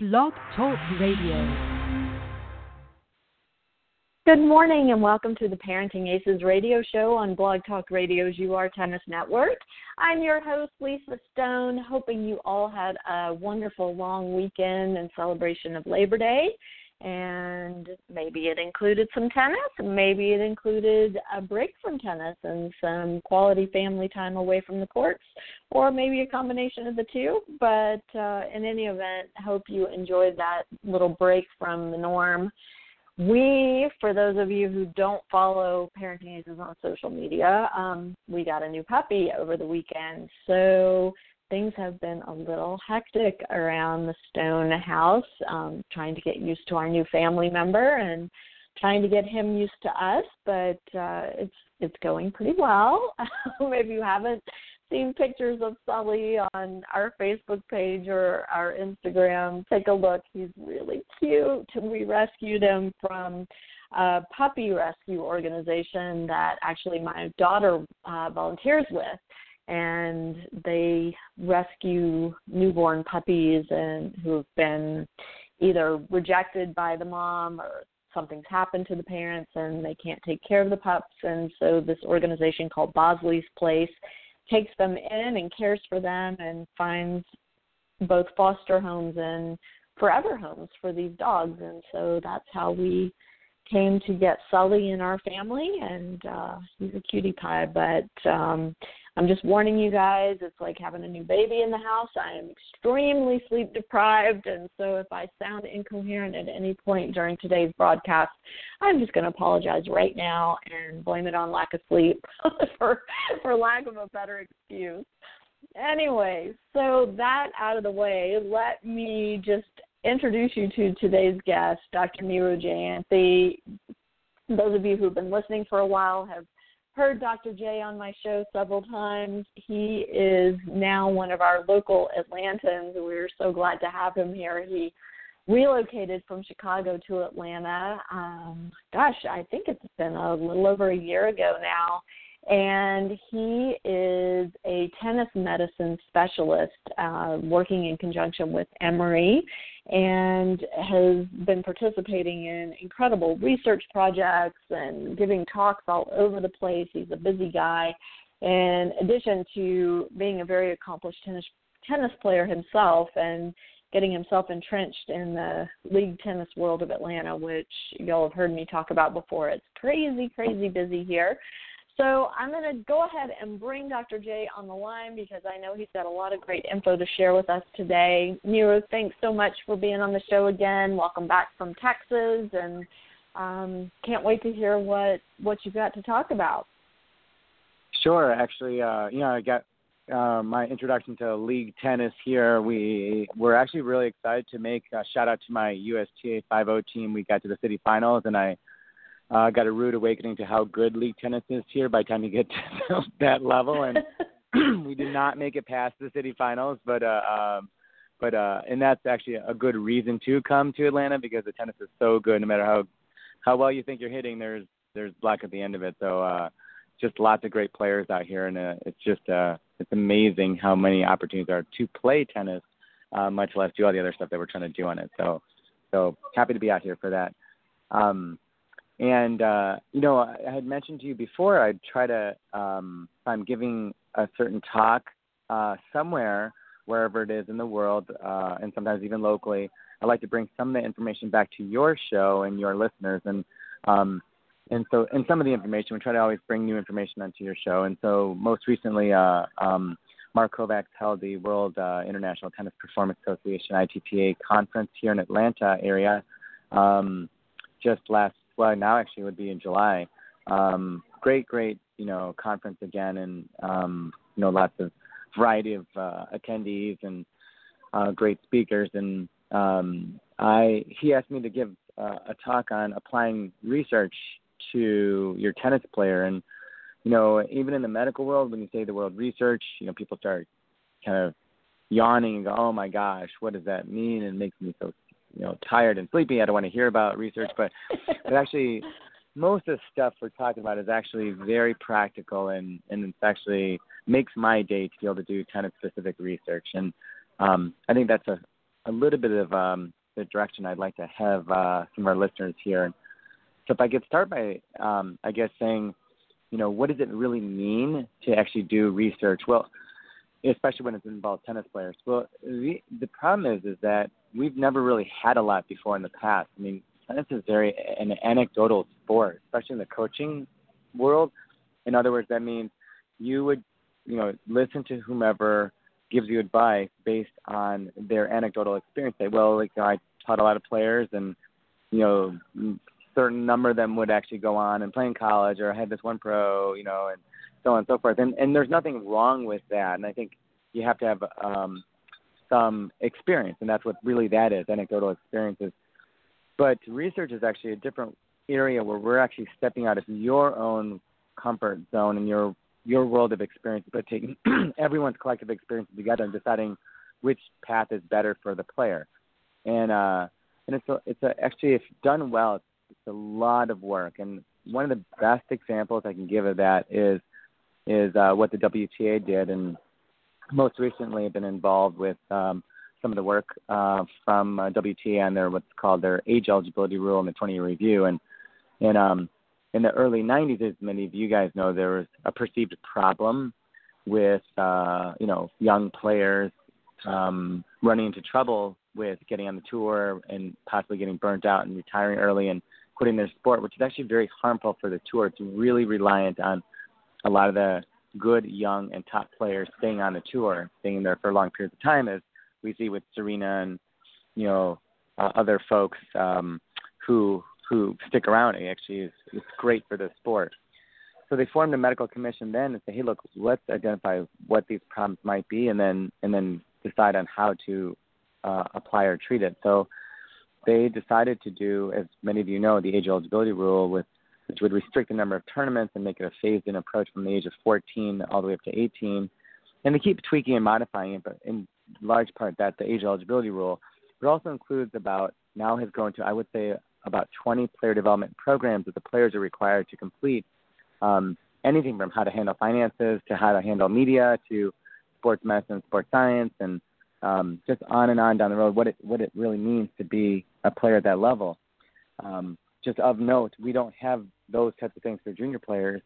Blog Talk Radio. Good morning and welcome to the Parenting Aces radio show on Blog Talk Radio's UR Tennis Network. I'm your host, Lisa Stone, hoping you all had a wonderful long weekend in celebration of Labor Day. And maybe it included some tennis, maybe it included a break from tennis and some quality family time away from the courts, or maybe a combination of the two. But in any event, hope you enjoyed that little break from the norm. We, for those of you who don't follow Parenting Aces on social media, we got a new puppy over the weekend, so things have been a little hectic around the Stone house, trying to get used to our new family member and trying to get him used to us, but it's going pretty well. If you haven't seen pictures of Sully on our Facebook page or our Instagram, take a look. He's really cute. We rescued him from a puppy rescue organization that actually my daughter volunteers with. And they rescue newborn puppies and who have been either rejected by the mom or something's happened to the parents and they can't take care of the pups. And so this organization called Bosley's Place takes them in and cares for them and finds both foster homes and forever homes for these dogs. And so that's how we came to get Sully in our family, and he's a cutie pie, but I'm just warning you guys, it's like having a new baby in the house. I am extremely sleep deprived, and so if I sound incoherent at any point during today's broadcast, I'm just going to apologize right now and blame it on lack of sleep for lack of a better excuse. Anyway, so that out of the way, let me just introduce you to today's guest, Dr. Neeru Jayanthi. Those of you who've been listening for a while have heard Dr. Jay on my show several times. He is now one of our local Atlantans. We're so glad to have him here. He relocated from Chicago to Atlanta. I think it's been a little over a year ago now. And he is a tennis medicine specialist working in conjunction with Emory and has been participating in incredible research projects and giving talks all over the place. He's a busy guy. In addition to being a very accomplished tennis player himself and getting himself entrenched in the league tennis world of Atlanta, which y'all have heard me talk about before. It's crazy, crazy busy here. So I'm going to go ahead and bring Dr. Jay on the line because I know he's got a lot of great info to share with us today. Neeru, thanks so much for being on the show again. Welcome back from Texas, and can't wait to hear what you've got to talk about. Sure. Actually, I got my introduction to league tennis here. We're actually really excited to make a shout-out to my USTA 5-0 team. We got to the city finals, and I got a rude awakening to how good league tennis is here by the time you get to that level, and we did not make it past the city finals. But and that's actually a good reason to come to Atlanta because the tennis is so good. No matter how well you think you're hitting, there's black at the end of it. So just lots of great players out here, and it's just it's amazing how many opportunities there are to play tennis, much less do all the other stuff that we're trying to do on it. So happy to be out here for that. And, I had mentioned to you before, I try to, if I'm giving a certain talk somewhere, wherever it is in the world, and sometimes even locally, I like to bring some of the information back to your show and your listeners. And some of the information, we try to always bring new information onto your show. And so most recently, Mark Kovacs held the World International Tennis Performance Association, ITPA, conference here in Atlanta area just last Well, now actually would be in July. Great, conference again, and, lots of variety of attendees and great speakers. And he asked me to give a talk on applying research to your tennis player. And, even in the medical world, when you say the word research, people start kind of yawning and go, oh, my gosh, what does that mean? And it makes me so tired and sleepy. I don't want to hear about research, but actually most of the stuff we're talking about is actually very practical and it's actually makes my day to be able to do tennis specific research. And I think that's a little bit of the direction I'd like to have some of our listeners here. So if I could start by, I guess, saying, you know, what does it really mean to actually do research? Well, especially when it involves tennis players. Well, the problem is that we've never really had a lot before in the past. I mean, tennis is very an anecdotal sport, especially in the coaching world. In other words, that means you would, you know, listen to whomever gives you advice based on their anecdotal experience. Say, well, like, you know, I taught a lot of players, and, you know, a certain number of them would actually go on and play in college, or I had this one pro, you know, and so on and so forth. And there's nothing wrong with that. And I think you have to have some experience, and that's what really that is, anecdotal experiences. But research is actually a different area where we're actually stepping out of your own comfort zone and your world of experience, but taking everyone's collective experiences together and deciding which path is better for the player. And actually, if done well, it's a lot of work. And one of the best examples I can give of that is what the WTA did, and most recently have been involved with some of the work from WTA and their what's called their age eligibility rule and the 20-year review. And in the early 90s, as many of you guys know, there was a perceived problem with, you know, young players running into trouble with getting on the tour and possibly getting burnt out and retiring early and quitting their sport, which is actually very harmful for the tour. It's really reliant on a lot of the good, young, and top players staying on the tour, staying there for long periods of time, as we see with Serena and, you know, other folks who stick around. It actually is, it's great for the sport. So they formed a medical commission then and said, hey, look, let's identify what these problems might be and then decide on how to apply or treat it. So they decided to do, as many of you know, the age eligibility rule, which would restrict the number of tournaments and make it a phased-in approach from the age of 14 all the way up to 18. And they keep tweaking and modifying it, but in large part that's the age eligibility rule. It also includes about, now has grown to, I would say, about 20 player development programs that the players are required to complete, anything from how to handle finances to how to handle media to sports medicine, sports science, and just on and on down the road, what it really means to be a player at that level. Just of note, we don't have those types of things for junior players,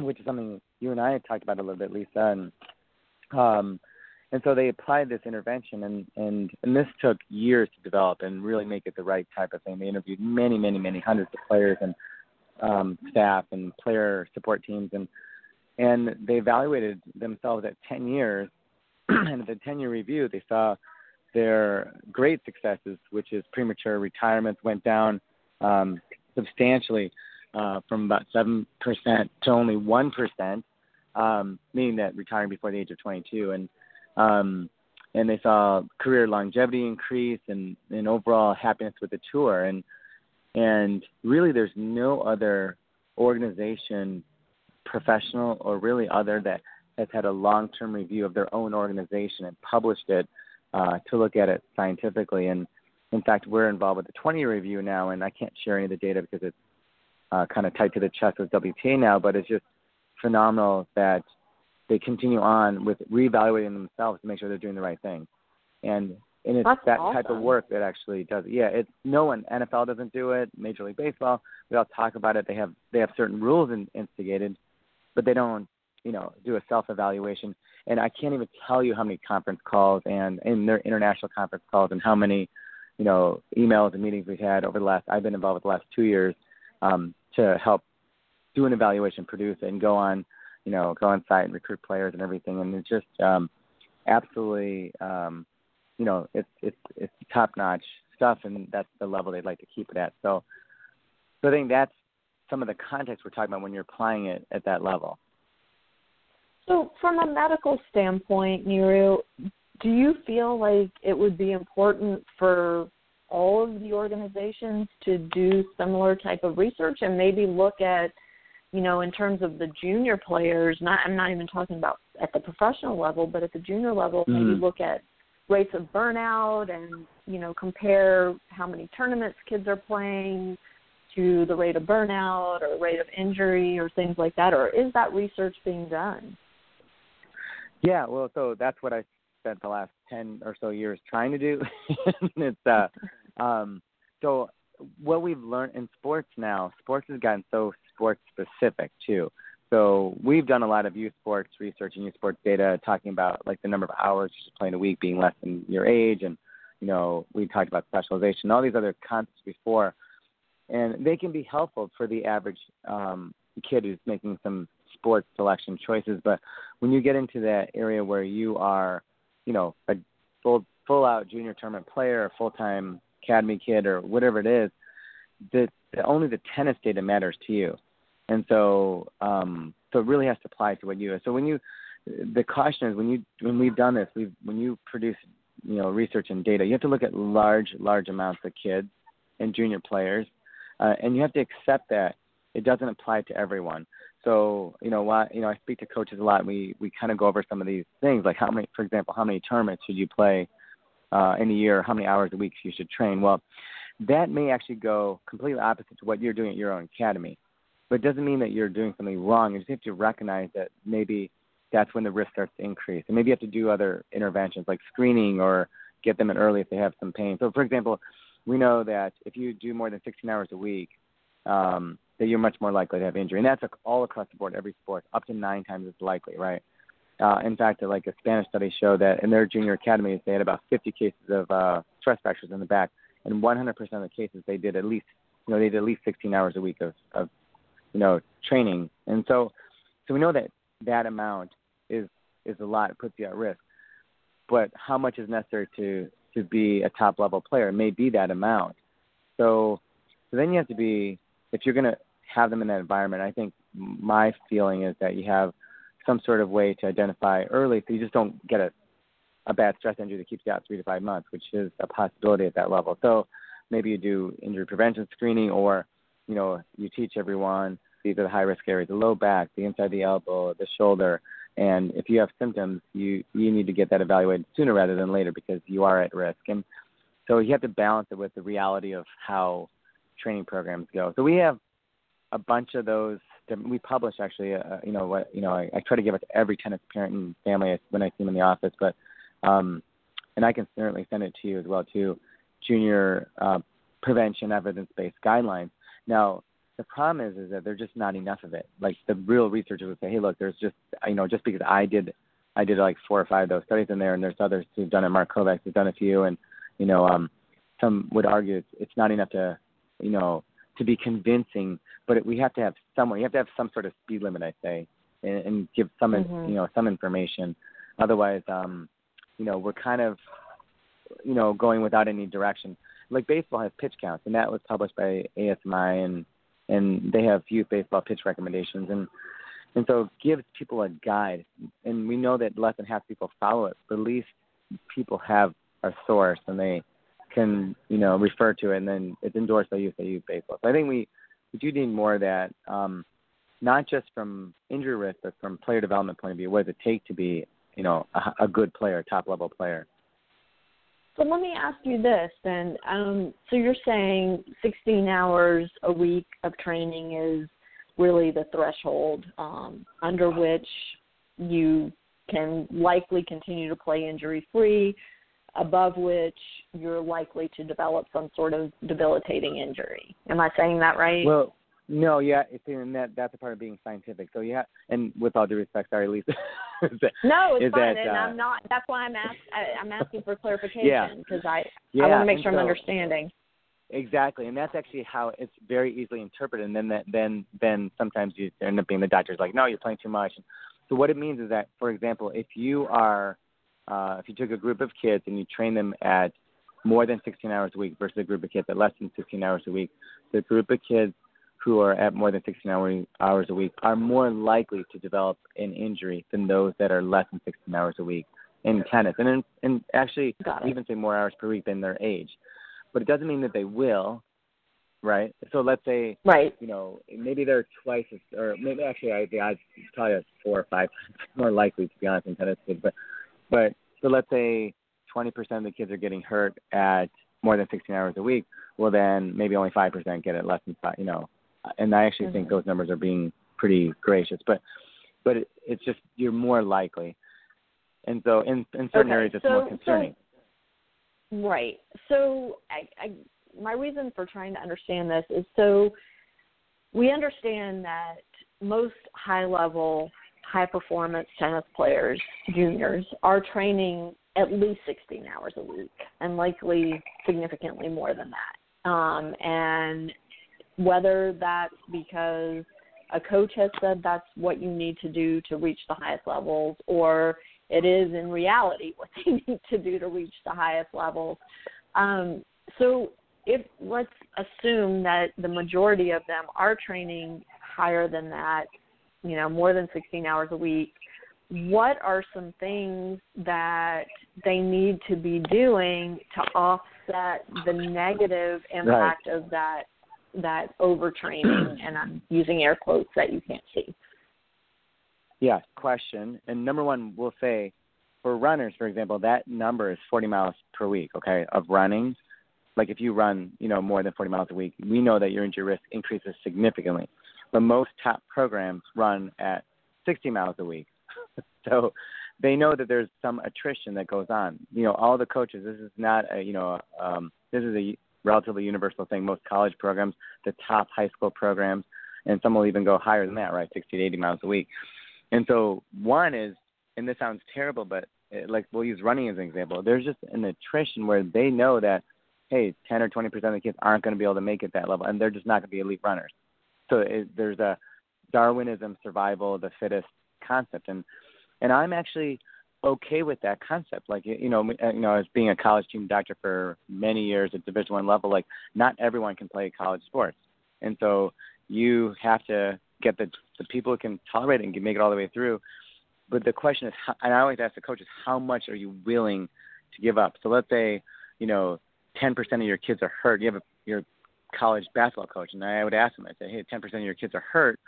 which is something you and I had talked about a little bit, Lisa. And so they applied this intervention, and this took years to develop and really make it the right type of thing. They interviewed many hundreds of players and staff and player support teams, and they evaluated themselves at 10 years. And at the 10-year review, they saw their great successes, which is premature retirements, went down substantially from about 7% to only 1%, meaning that retiring before the age of 22, and they saw career longevity increase and overall happiness with the tour. And really there's no other organization, professional or really other, that has had a long-term review of their own organization and published it to look at it scientifically. And in fact, we're involved with the 20-year review now, and I can't share any of the data because it's kind of tied to the chest with WTA now, but it's just phenomenal that they continue on with reevaluating themselves to make sure they're doing the right thing. And it's That's that awesome. Type of work that actually does it. Yeah, it's no one. NFL doesn't do it. Major League Baseball, we all talk about it. They have certain rules instigated, but they don't, you know, do a self-evaluation. And I can't even tell you how many conference calls and their international conference calls and how many, you know, emails and meetings we've had over the last, I've been involved with the last 2 years to help do an evaluation, produce it, and go on, you know, go on site and recruit players and everything. And it's just absolutely, you know, it's top-notch stuff, and that's the level they'd like to keep it at. So I think that's some of the context we're talking about when you're applying it at that level. So from a medical standpoint, Neeru, do you feel like it would be important for all of the organizations to do similar type of research and maybe look at, you know, in terms of the junior players, I'm not even talking about at the professional level, but at the junior level, maybe look at rates of burnout and, you know, compare how many tournaments kids are playing to the rate of burnout or rate of injury or things like that? Or is that research being done? Yeah, well, so that's what I spent the last 10 or so years trying to do. It's so what we've learned in sports now, sports has gotten so sports specific too. So we've done a lot of youth sports research and youth sports data, talking about like the number of hours you're playing a week being less than your age, and you know, we talked about specialization, all these other concepts before, and they can be helpful for the average kid who's making some sports selection choices. But when you get into that area where you are, you know, a full-out junior tournament player, a full-time academy kid, or whatever it is, only the tennis data matters to you. And so, so it really has to apply to what you are. So when you, the caution is when we've done this, when you produce, you know, research and data, you have to look at large amounts of kids and junior players, and you have to accept that it doesn't apply to everyone. So, you know, I speak to coaches a lot, and we kind of go over some of these things, like how many tournaments should you play in a year, how many hours a week you should train. Well, that may actually go completely opposite to what you're doing at your own academy. But it doesn't mean that you're doing something wrong. You just have to recognize that maybe that's when the risk starts to increase. And maybe you have to do other interventions like screening or get them in early if they have some pain. So, for example, we know that if you do more than 16 hours a week, that you're much more likely to have injury. And that's all across the board, every sport, up to 9 times as likely, right? In fact, like a Spanish study showed that in their junior academies, they had about 50 cases of stress fractures in the back. And 100% of the cases they did at least 16 hours a week of training. And so we know that amount is a lot. It puts you at risk. But how much is necessary to be a top-level player? It may be that amount. So then you have to be, if you're going to have them in that environment, I think my feeling is that you have some sort of way to identify early so you just don't get a bad stress injury that keeps you out 3 to 5 months, which is a possibility at that level. So maybe you do injury prevention screening, or, you know, you teach everyone these are the high-risk areas, the low back, the inside of the elbow, the shoulder. And if you have symptoms, you need to get that evaluated sooner rather than later because you are at risk. And so you have to balance it with the reality of how training programs go. So we have a bunch of those. We publish, actually, I try to give it to every tennis parent and family when I see them in the office. But and I can certainly send it to you as well, too, junior prevention evidence-based guidelines. Now, the problem is that there's just not enough of it. Like, the real researchers would say, hey, look, there's just, just because I did like 4 or 5 of those studies in there, and there's others who've done it. Mark Kovacs has done a few, and, some would argue it's not enough to, to be convincing, but we have to have someone, you have to have some sort of speed limit, I say, and give some, some information. Otherwise, we're kind of, going without any direction. Like baseball has pitch counts, and that was published by ASMI, and they have youth baseball pitch recommendations, and so it gives people a guide. And we know that less than half people follow it, but at least people have a source and they can refer to it, and then it's endorsed by youth baseball. So I think we do need more of that, not just from injury risk, but from player development point of view. What does it take to be a good player, top level player? So let me ask you this then. So you're saying 16 hours a week of training is really the threshold under which you can likely continue to play injury-free, above which you're likely to develop some sort of debilitating injury. Am I saying that right? Well, no, yeah, that's a part of being scientific. So yeah, and with all due respect, sorry, Lisa. No, it's fine, and I'm not. That's why I'm asking for clarification because I want to make sure I'm understanding. Exactly, and that's actually how it's very easily interpreted. And then sometimes you end up being the doctor's like, no, you're playing too much. So what it means is that, for example, if you are, if you took a group of kids and you train them at more than 16 hours a week versus a group of kids at less than 16 hours a week, the group of kids who are at more than 16 hours a week are more likely to develop an injury than those that are less than 16 hours a week in tennis. And actually, even say more hours per week than their age. But it doesn't mean that they will, right? So let's say, maybe they're twice as, or maybe actually the odds probably 4 or 5 more likely, to be honest, in tennis kids. But so let's say 20% of the kids are getting hurt at more than 16 hours a week. Well, then maybe only 5% get it less than 5, And I actually think those numbers are being pretty gracious, but it's just you're more likely. And so in certain areas it's more concerning. Right. So I, my reason for trying to understand this is so we understand that most high-level, high-performance tennis players, juniors, are training at least 16 hours a week and likely significantly more than that. And whether that's because a coach has said that's what you need to do to reach the highest levels, or it is in reality what they need to do to reach the highest levels. So if let's assume that the majority of them are training higher than that, you know, more than 16 hours a week, what are some things that they need to be doing to offset the negative impact of that overtraining? And I'm using air quotes that you can't see. Yeah, question. And number one, we'll say for runners, for example, that number is 40 miles per week, okay, of running. Like if you run, you know, more than 40 miles a week, we know that your injury risk increases significantly. But most top programs run at 60 miles a week. So they know that there's some attrition that goes on. You know, all the coaches, this is not a, you know, this is a relatively universal thing. Most college programs, the top high school programs, and some will even go higher than that, right, 60 to 80 miles a week. And so one is, and this sounds terrible, but like we'll use running as an example. There's just an attrition where they know that, hey, 10 or 20% of the kids aren't going to be able to make it that level, and they're just not going to be elite runners. So there's a Darwinism, survival, the fittest concept. And I'm actually okay with that concept. Like, you know, as being a college team doctor for many years at Division I level, like not everyone can play college sports. And so you have to get the people who can tolerate it and can make it all the way through. But the question is, and I always ask the coaches, how much are you willing to give up? So let's say, you know, 10% of your kids are hurt. You have your college basketball coach, and I would ask them, I say, hey, 10% of your kids are hurt.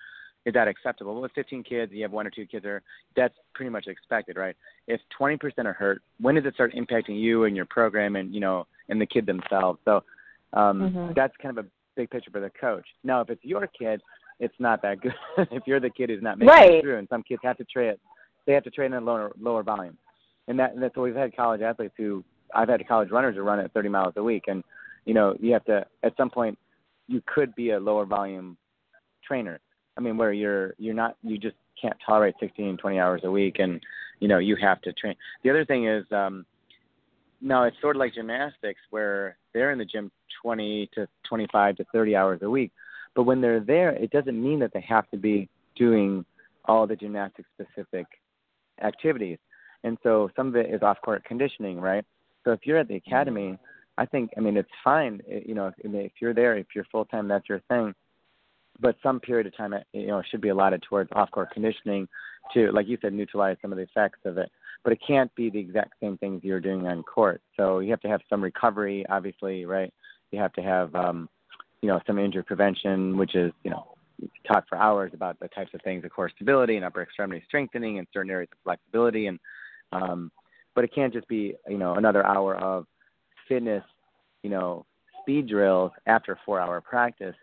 Is that acceptable? Well, with 15 kids, you have one or two kids are, that's pretty much expected, right? If 20% are hurt, when does it start impacting you and your program and, you know, and the kid themselves? So that's kind of a big picture for the coach. Now, if it's your kid, it's not that good. If you're the kid who's not making it through, and some kids have to train, they have to train in a lower volume. And that's what we've had college athletes who, I've had college runners who run at 30 miles a week. And, you know, you have to, at some point, you could be a lower volume trainer. I mean, where you're not, you just can't tolerate 16, 20 hours a week, and, you know, you have to train. The other thing is, now it's sort of like gymnastics where they're in the gym 20 to 25 to 30 hours a week. But when they're there, it doesn't mean that they have to be doing all the gymnastics-specific activities. And so some of it is off-court conditioning, right? So if you're at the academy, I think, I mean, it's fine, you know, if you're there, if you're full-time, that's your thing. But some period of time, you know, should be allotted towards off-court conditioning to, like you said, neutralize some of the effects of it. But it can't be the exact same things you're doing on court. So you have to have some recovery, obviously, right? You have to have you know, some injury prevention, which is, you know, talk for hours about the types of things, of course, stability and upper extremity strengthening and certain areas of flexibility. And but it can't just be, you know, another hour of fitness, you know, speed drills after a 4-hour practice,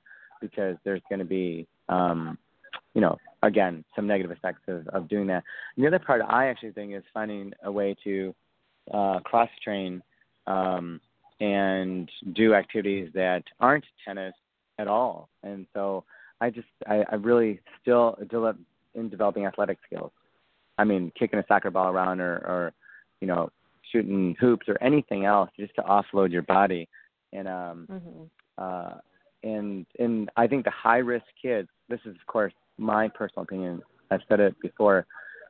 because there's going to be, you know, again, some negative effects of doing that. And the other part I actually think is finding a way to cross-train and do activities that aren't tennis at all. And so I really still in developing athletic skills. I mean, kicking a soccer ball around or you know, shooting hoops or anything else just to offload your body. And and I think the high-risk kids, this is, of course, my personal opinion, I've said it before,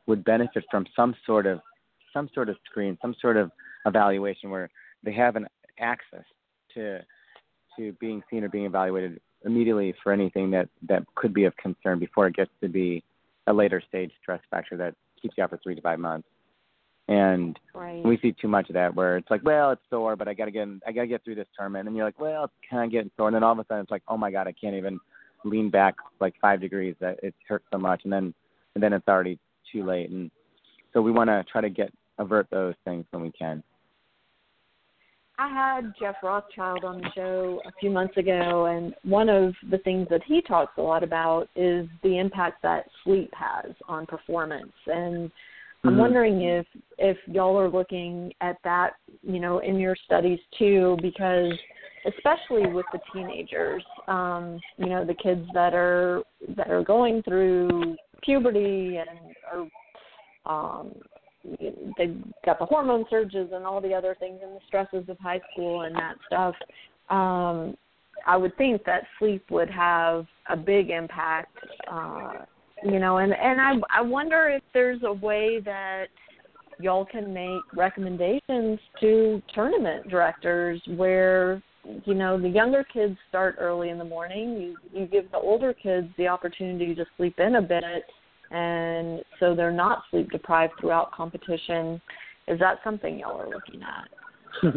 would benefit from some sort of screen, some sort of evaluation where they have an access to being seen or being evaluated immediately for anything that could be of concern before it gets to be a later stage stress factor that keeps you out for 3 to 5 months. And we see too much of that where it's like, well, it's sore, but I gotta get through this tournament. And you're like, well, it's kind of getting sore. And then all of a sudden it's like, oh my God, I can't even lean back like 5 degrees. That it hurts so much. And then it's already too late. And so we want to try to avert those things when we can. I had Jeff Rothschild on the show a few months ago, and one of the things that he talks a lot about is the impact that sleep has on performance. And I'm wondering if y'all are looking at that, you know, in your studies too, because especially with the teenagers, you know, the kids that are going through puberty and are, they've got the hormone surges and all the other things and the stresses of high school and that stuff. I would think that sleep would have a big impact, you know, and I wonder if there's a way that y'all can make recommendations to tournament directors where, you know, the younger kids start early in the morning. You give the older kids the opportunity to sleep in a bit, and so they're not sleep deprived throughout competition. Is that something y'all are looking at?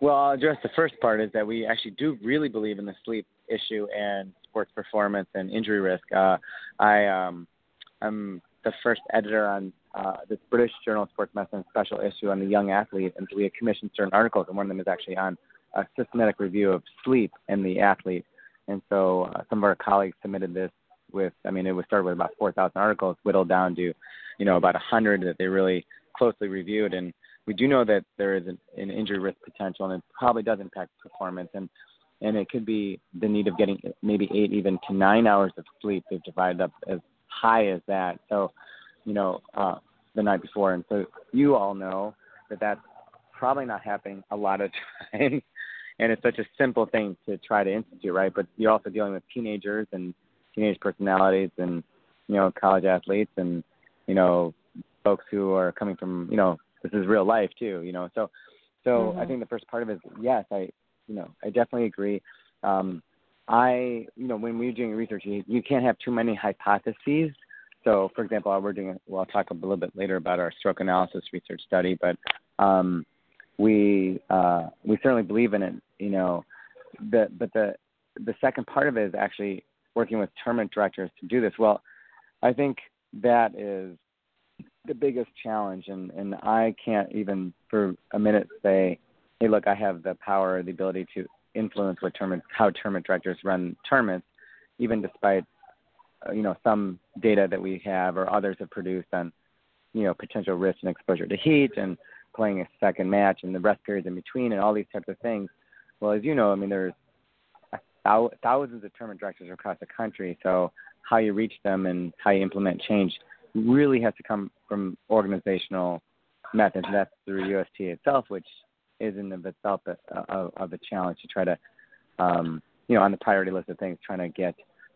Well, I'll address the first part, is that we actually do really believe in the sleep issue and sports performance and injury risk. I'm the first editor on this British Journal of Sports Medicine special issue on the young athlete, and so we have commissioned certain articles, and one of them is actually on a systematic review of sleep and the athlete. And so some of our colleagues submitted this with, I mean, it was started with about 4,000 articles, whittled down to, you know, about 100 that they really closely reviewed. And we do know that there is an injury risk potential, and it probably does impact performance. And it could be the need of getting maybe 8 even to 9 hours of sleep. They've divided up as high as that, so, you know, the night before. And so you all know that that's probably not happening a lot of times. And it's such a simple thing to try to institute, right? But you're also dealing with teenagers and teenage personalities and, you know, college athletes and, you know, folks who are coming from, you know, this is real life too, you know. So I think the first part of it is, yes, I definitely agree. You know, when we're doing research, you can't have too many hypotheses. So, for example, I'll talk a little bit later about our stroke analysis research study, but we certainly believe in it, you know. But the second part of it is actually working with tournament directors to do this. Well, I think that is the biggest challenge, and I can't even for a minute say, hey, look, I have the power, the ability to influence how tournament directors run tournaments, even despite, you know, some data that we have or others have produced on, you know, potential risk and exposure to heat and playing a second match and the rest periods in between and all these types of things. Well, as you know, I mean, there's thousands of tournament directors across the country, so how you reach them and how you implement change really has to come from organizational methods, and that's through USTA itself, which is in of itself a challenge to try to, you know, on the priority list of things, trying to get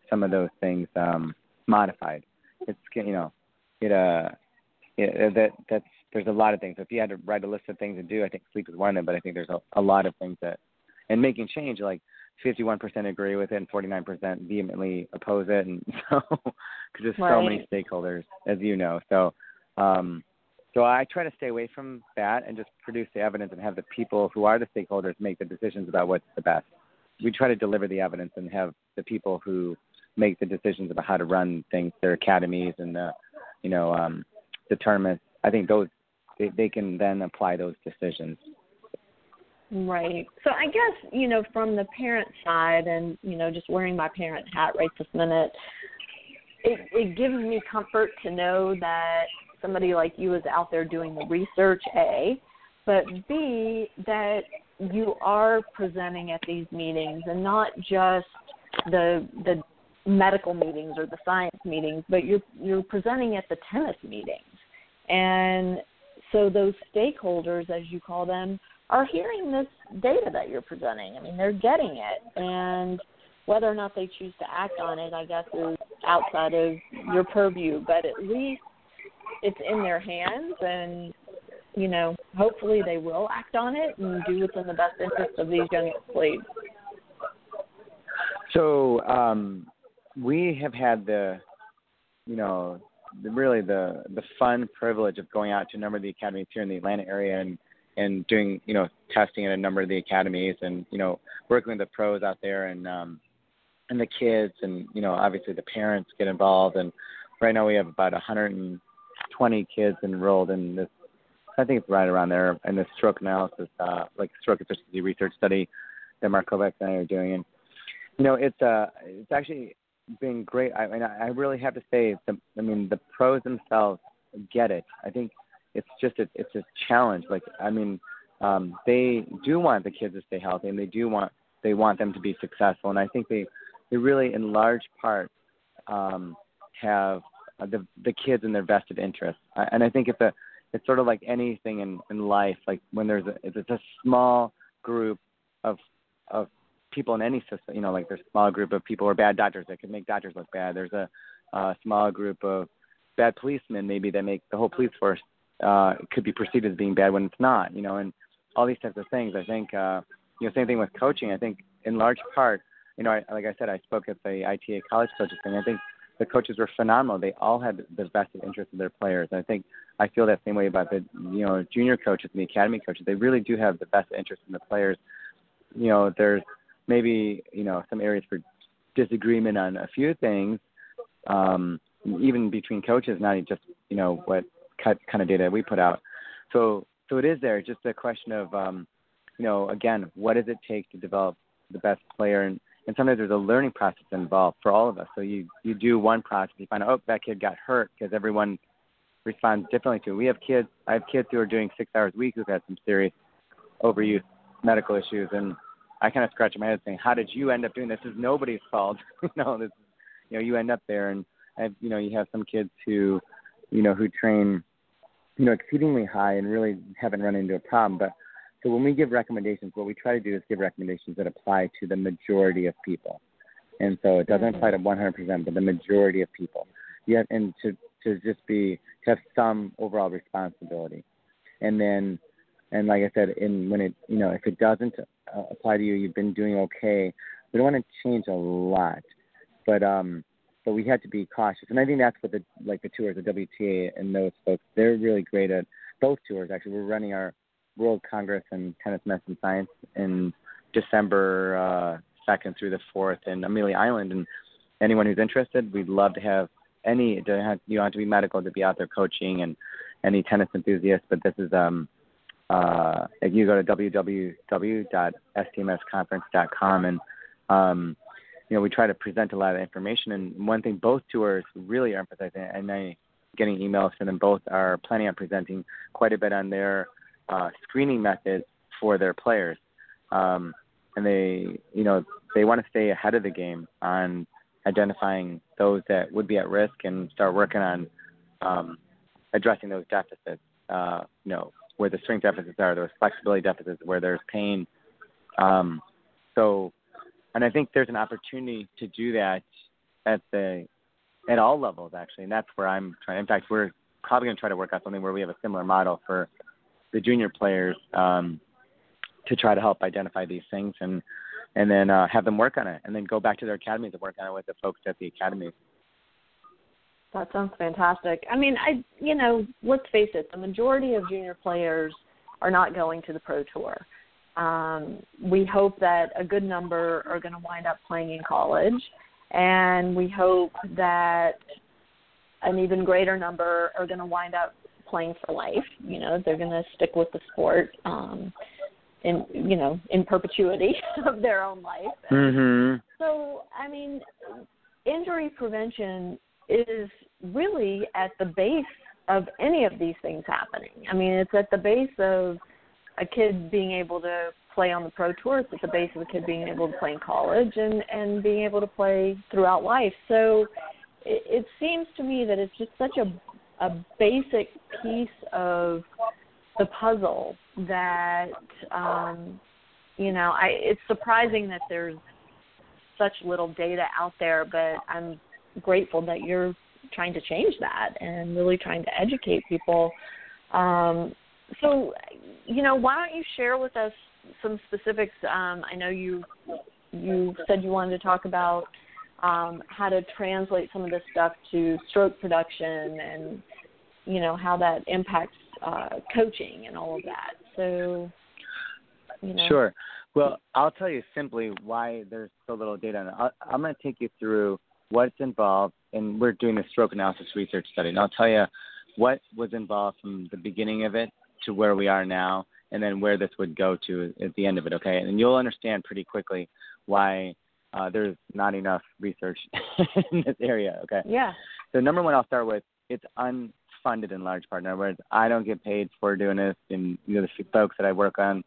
some of those things modified. It's, you know, there's a lot of things. If you had to write a list of things to do, I think sleep is one of them, but I think there's a lot of things that, and making change, like 51% agree with it and 49% vehemently oppose it. And so, because there's so many stakeholders, as you know. So I try to stay away from that and just produce the evidence and have the people who are the stakeholders make the decisions about what's the best. We try to deliver the evidence and have the people who make the decisions about how to run things, their academies and the, you know, the tournaments. I think those they can then apply those decisions. Right. So I guess, you know, from the parent side and, you know, just wearing my parent hat right this minute, it gives me comfort to know that somebody like you is out there doing the research, A, but B, that you are presenting at these meetings and not just the medical meetings or the science meetings, but you're presenting at the tennis meetings. And so those stakeholders, as you call them, are hearing this data that you're presenting. I mean, they're getting it. And whether or not they choose to act on it, I guess, is outside of your purview. But at least it's in their hands, and, you know, hopefully they will act on it and do what's in the best interest of these young athletes. So we have had the, you know, really the fun privilege of going out to a number of the academies here in the Atlanta area and doing, you know, testing at a number of the academies and, you know, working with the pros out there and the kids and, you know, obviously the parents get involved. And right now we have about 120 kids enrolled in this, I think it's right around there, in this stroke analysis, like stroke efficiency research study that Mark Kovacs and I are doing. And, you know, it's actually been great. I mean, I really have to say, the pros themselves get it. I think it's just a challenge. Like, I mean, they do want the kids to stay healthy, and they want them to be successful. And I think they really, in large part, have the kids in their vested interest. And I think it's sort of like anything in life. Like when it's a small group of people in any system, you know, like there's a small group of people who are bad doctors that can make doctors look bad. There's a small group of bad policemen maybe that make the whole police force could be perceived as being bad when it's not, you know, and all these types of things. I think, you know, same thing with coaching. I think in large part, you know, like I said, I spoke at the ITA college coaches thing. I think the coaches were phenomenal. They all had the vested interest of their players. And I think I feel that same way about the, you know, junior coaches and the academy coaches. They really do have the best interest in the players. You know, there's maybe, you know, some areas for disagreement on a few things, even between coaches, not just, you know, what kind of data we put out. So it is there. Just a question of, you know, again, what does it take to develop the best player? And sometimes there's a learning process involved for all of us. So you do one process, you find out, oh, that kid got hurt, because everyone responds differently to it. I have kids who are doing 6 hours a week who've had some serious overuse medical issues, and I kind of scratch my head saying, how did you end up doing this? This is nobody's fault. You know, you end up there, and you know, you have some kids who, you know, who train, you know, exceedingly high and really haven't run into a problem. But so when we give recommendations, what we try to do is give recommendations that apply to the majority of people. And so it doesn't apply to 100%, but the majority of people. You have, and to just be, to have some overall responsibility. And then, and like I said, when it, you know, if it doesn't apply to you, you've been doing okay. We don't want to change a lot, but we had to be cautious. And I think that's what the tours, the WTA and those folks, they're really great at both tours. Actually, we're running our World Congress in Tennis Medicine Science in December 2nd through the 4th in Amelia Island. And anyone who's interested, we'd love to have any, you don't have to be medical to be out there coaching, and any tennis enthusiast. But this is, if you go to www.stmsconference.com, and, you know, we try to present a lot of information. And one thing both tours really are emphasizing, and I'm getting emails from them, both are planning on presenting quite a bit on their screening methods for their players. And they, you know, they want to stay ahead of the game on identifying those that would be at risk and start working on addressing those deficits, you know, where the strength deficits are, those flexibility deficits, where there's pain. And I think there's an opportunity to do that at all levels, actually. And that's where I'm trying. In fact, we're probably going to try to work out something where we have a similar model for the junior players, to try to help identify these things and then have them work on it, and then go back to their academies and work on it with the folks at the academies. That sounds fantastic. I mean, you know, let's face it, the majority of junior players are not going to the pro tour. We hope that a good number are going to wind up playing in college, and we hope that an even greater number are going to wind up playing for life. You know, they're going to stick with the sport in perpetuity of their own life. Mm-hmm. So, I mean, injury prevention is really at the base of any of these things happening. I mean, it's at the base of a kid being able to play on the pro tour. It's at the base of a kid being able to play in college and being able to play throughout life. So it seems to me that it's just such a basic piece of the puzzle that, you know, it's surprising that there's such little data out there, but I'm grateful that you're trying to change that and really trying to educate people. So, you know, why don't you share with us some specifics? I know you said you wanted to talk about how to translate some of this stuff to stroke production and, you know, how that impacts coaching and all of that. So, you know. Sure. Well, I'll tell you simply why there's so little data on it. I'm going to take you through what's involved, and we're doing a stroke analysis research study, and I'll tell you what was involved from the beginning of it to where we are now, and then where this would go to at the end of it, okay? And you'll understand pretty quickly why there's not enough research in this area, okay? Yeah. So number one, I'll start with, it's funded in large part. In other words, I don't get paid for doing this, and you know, the folks that I work on,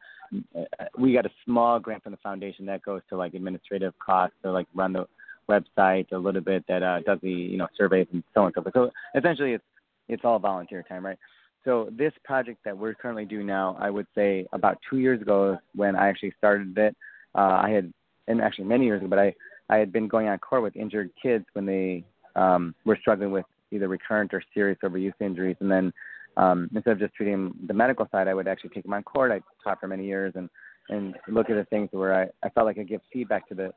we got a small grant from the foundation that goes to like administrative costs to like run the website a little bit, that does the, you know, surveys and so on and so forth. So essentially, it's all volunteer time, right? So this project that we're currently doing now, I would say about 2 years ago when I actually started it, and actually many years ago, but I had been going on court with injured kids when they were struggling with either recurrent or serious overuse injuries. And then instead of just treating the medical side, I would actually take them on court. I taught for many years and look at the things where I felt like I give feedback to the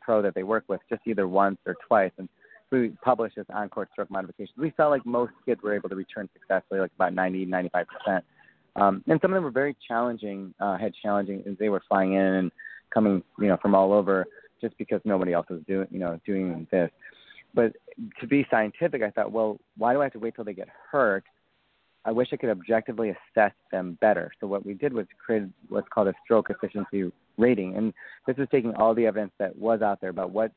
pro that they work with, just either once or twice. And we published this on-court stroke modification. We felt like most kids were able to return successfully, like about 90, 95%. And some of them were very challenging, as they were flying in and coming, you know, from all over just because nobody else was doing this. But to be scientific, I thought, well, why do I have to wait till they get hurt? I wish I could objectively assess them better. So what we did was create what's called a stroke efficiency rating. And this is taking all the evidence that was out there about what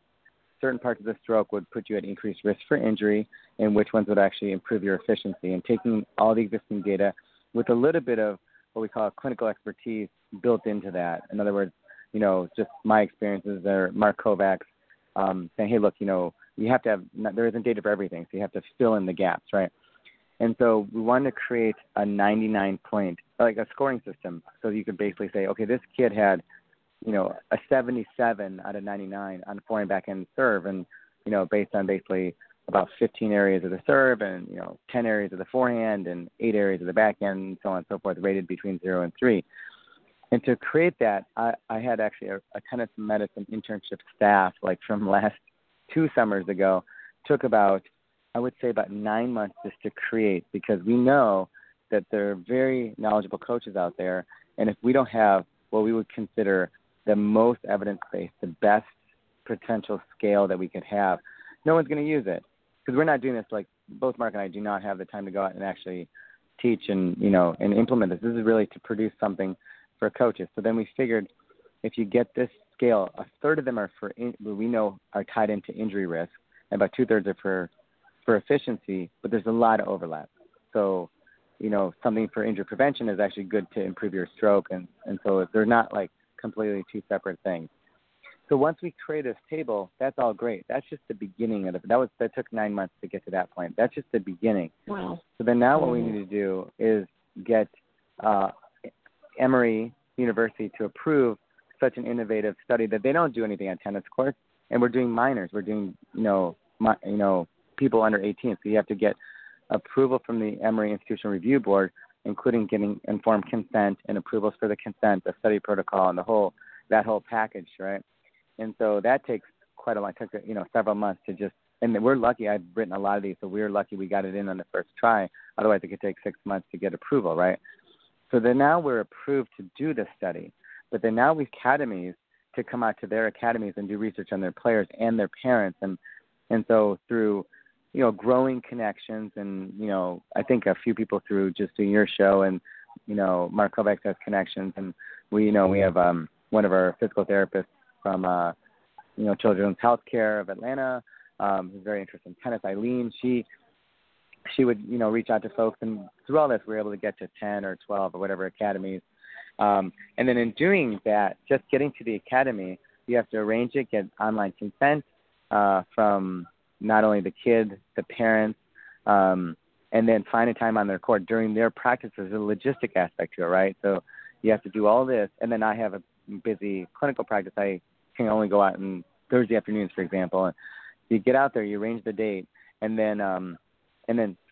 certain parts of the stroke would put you at increased risk for injury and which ones would actually improve your efficiency, and taking all the existing data with a little bit of what we call clinical expertise built into that. In other words, you know, just my experiences there, Mark Kovacs, saying, hey, look, you know, you have to have, there isn't data for everything, so you have to fill in the gaps, right? And so we wanted to create a 99-point, like a scoring system, so you could basically say, okay, this kid had, you know, a 77 out of 99 on foreign backhand serve, and, you know, based on basically about 15 areas of the serve and, you know, 10 areas of the forehand and 8 areas of the backhand and so on and so forth, rated between 0 and 3. And to create that, I had actually a tennis medicine internship staff, like from last 2 summers ago, took about, I would say about 9 months just to create, because we know that there are very knowledgeable coaches out there. And if we don't have what we would consider the most evidence-based, the best potential scale that we could have, no one's going to use it, because we're not doing this. Like, both Mark and I do not have the time to go out and actually teach and, you know, and implement this. This is really to produce something for coaches. So then we figured if you get this scale, a third of them are we know are tied into injury risk, and about 2/3 are for efficiency, but there's a lot of overlap. So, you know, something for injury prevention is actually good to improve your stroke. And so they're not like completely two separate things. So once we create this table, that's all great. That's just the beginning of it. That took 9 months to get to that point. That's just the beginning. Wow. So then now what we need to do is get Emory University to approve such an innovative study that they don't do anything on tennis courts, and we're doing minors. We're doing, people under 18. So you have to get approval from the Emory Institutional Review Board, including getting informed consent and approvals for the consent, the study protocol, and that whole package, right? And so that takes quite a long time, you know, several months to just, and we're lucky. I've written a lot of these, so we're lucky we got it in on the first try. Otherwise, it could take 6 months to get approval, right? So then now we're approved to do this study, but then now we've academies to come out to their academies and do research on their players and their parents. And so through, you know, growing connections and, you know, I think a few people through just doing your show and, you know, Mark Kovacs has connections, and we have one of our physical therapists from, Children's Healthcare of Atlanta, who's very interested in tennis, Eileen. She would, you know, reach out to folks, and through all this, we were able to get to 10 or 12 or whatever academies. And then in doing that, just getting to the academy, you have to arrange it, get online consent from not only the kid, the parents, and then find a time on their court during their practice. There's a logistic aspect to it, right? So you have to do all this. And then I have a busy clinical practice. I can only go out on Thursday afternoons, for example. And you get out there, you arrange the date, and then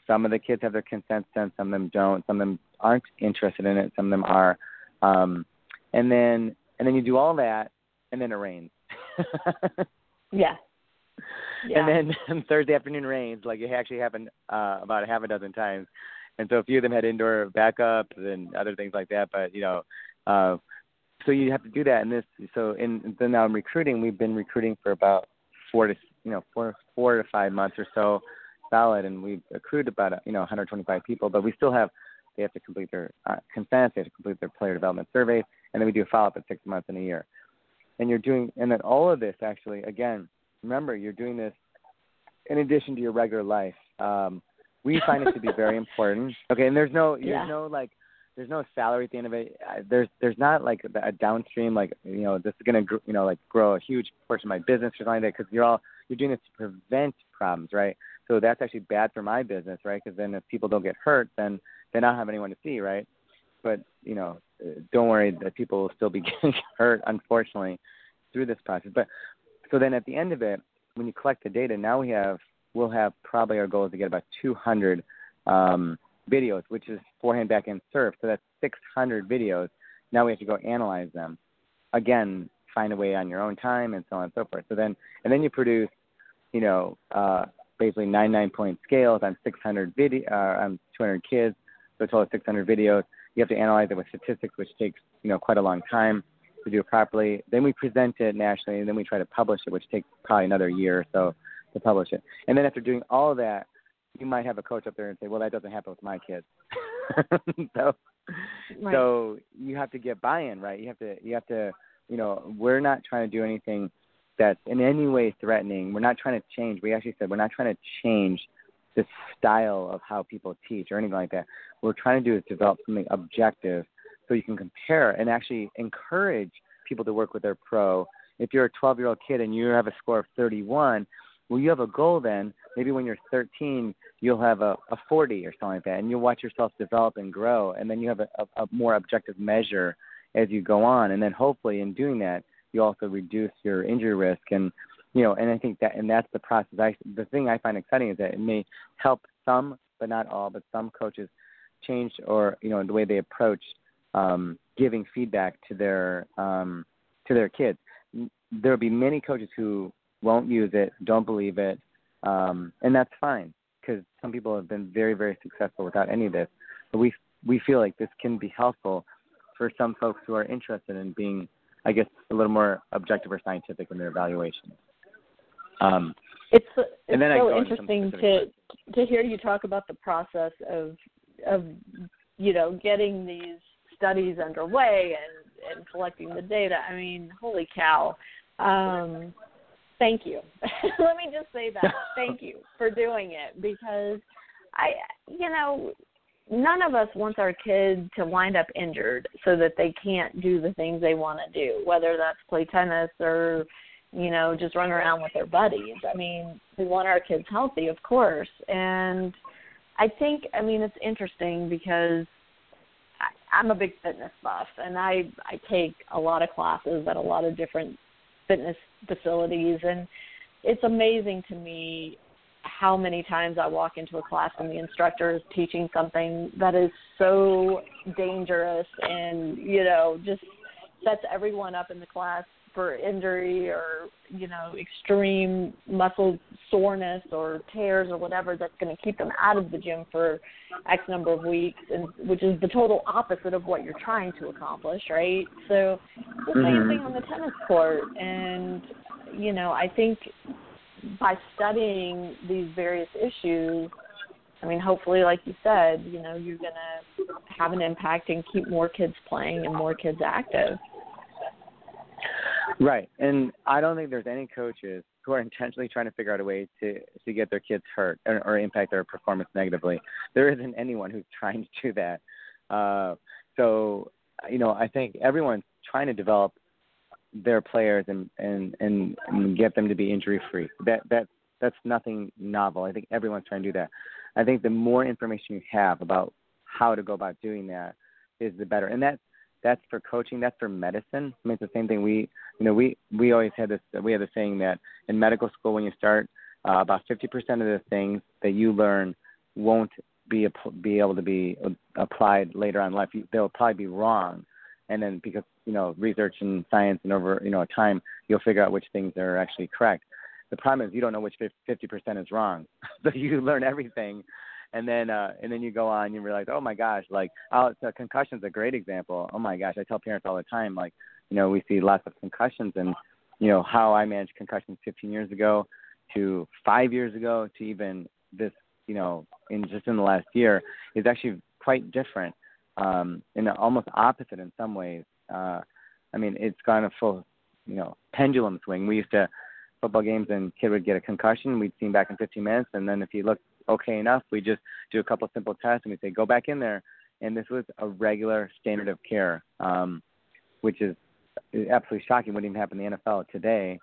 some of the kids have their consent sent, some of them don't, some of them aren't interested in it, some of them are. And then you do all that, and then it rains. Yeah. And then Thursday afternoon rains, like it actually happened about a half a dozen times. And so a few of them had indoor backups and other things like that. But, you know, so you have to do that. So now in recruiting, we've been recruiting for about 4 to 5 months or so solid. And we've accrued about, 125 people, but we still have, they have to complete their consent. They have to complete their player development surveys. And then we do a follow-up at 6 months and a year. And then all of this actually, again, remember, you're doing this in addition to your regular life. we find it to be very important. Okay, and there's no salary at the end of it. There's not like a downstream this is gonna grow a huge portion of my business or something like that, because you're doing this to prevent problems, right? So that's actually bad for my business, right? Because then if people don't get hurt, then they don't have anyone to see, right? But don't worry that people will still be getting hurt, unfortunately, through this process. But so then at the end of it, when you collect the data, now we'll have probably our goal is to get about 200 videos, which is forehand, backhand, serve. So that's 600 videos. Now we have to go analyze them. Again, find a way on your own time and so on and so forth. So then, and then you produce, basically 9 9-point scales on 600 on 200 kids, so a total of 600 videos. You have to analyze it with statistics, which takes quite a long time to do it properly. Then we present it nationally, and then we try to publish it, which takes probably another year or so to publish it. And then after doing all of that, you might have a coach up there and say, "Well, that doesn't happen with my kids." So you have to get buy-in, right? You have to we're not trying to do anything that's in any way threatening. We're not trying to change. We actually said we're not trying to change the style of how people teach or anything like that. What we're trying to do is develop something objective so you can compare and actually encourage people to work with their pro. If you're a 12-year-old kid and you have a score of 31, well, you have a goal then. Maybe when you're 13, you'll have a 40 or something like that, and you'll watch yourself develop and grow, and then you have a more objective measure as you go on. And then hopefully in doing that, you also reduce your injury risk, and I think that, and that's the process. The thing I find exciting is that it may help some, but not all, but some coaches change or the way they approach giving feedback to their kids. There will be many coaches who won't use it, don't believe it, and that's fine, because some people have been very, very successful without any of this. But we feel like this can be helpful for some folks who are interested in being, I guess, a little more objective or scientific in their evaluations. It's so interesting to hear you talk about the process of getting these studies underway and collecting the data. I mean, holy cow. Thank you. Let me just say that. Thank you for doing it, because none of us wants our kid to wind up injured so that they can't do the things they want to do, whether that's play tennis or, just run around with their buddies. I mean, we want our kids healthy, of course. And I think, it's interesting because I'm a big fitness buff, and I take a lot of classes at a lot of different fitness facilities. And it's amazing to me how many times I walk into a class and the instructor is teaching something that is so dangerous and, just sets everyone up in the class for injury or, extreme muscle soreness or tears or whatever that's going to keep them out of the gym for X number of weeks, and which is the total opposite of what you're trying to accomplish, right? So the same thing on the tennis court. And, I think by studying these various issues, hopefully, like you said, you're going to have an impact and keep more kids playing and more kids active. Right. And I don't think there's any coaches who are intentionally trying to figure out a way to get their kids hurt or impact their performance negatively. There isn't anyone who's trying to do that. I think everyone's trying to develop their players and get them to be injury free. That's nothing novel. I think everyone's trying to do that. I think the more information you have about how to go about doing that is the better. And that's for coaching, that's for medicine. It's the same thing. We always had this, we had the saying that in medical school, when you start, about 50% of the things that you learn won't be able to be applied later on in life. They'll probably be wrong. And then because, research and science and over, time, you'll figure out which things are actually correct. The problem is you don't know which 50% is wrong. So you learn everything. And then you go on, you realize, oh my gosh, concussion's a great example. Oh my gosh. I tell parents all the time, we see lots of concussions, and how I managed concussions 15 years ago to 5 years ago to even this, in the last year is actually quite different. And almost opposite in some ways. It's gone a full, pendulum swing. We used to football games, and kid would get a concussion. We'd see him back in 15 minutes, and then if he looked okay enough. We just do a couple of simple tests and we say, go back in there. And this was a regular standard of care, which is absolutely shocking. Wouldn't even happen in the NFL today.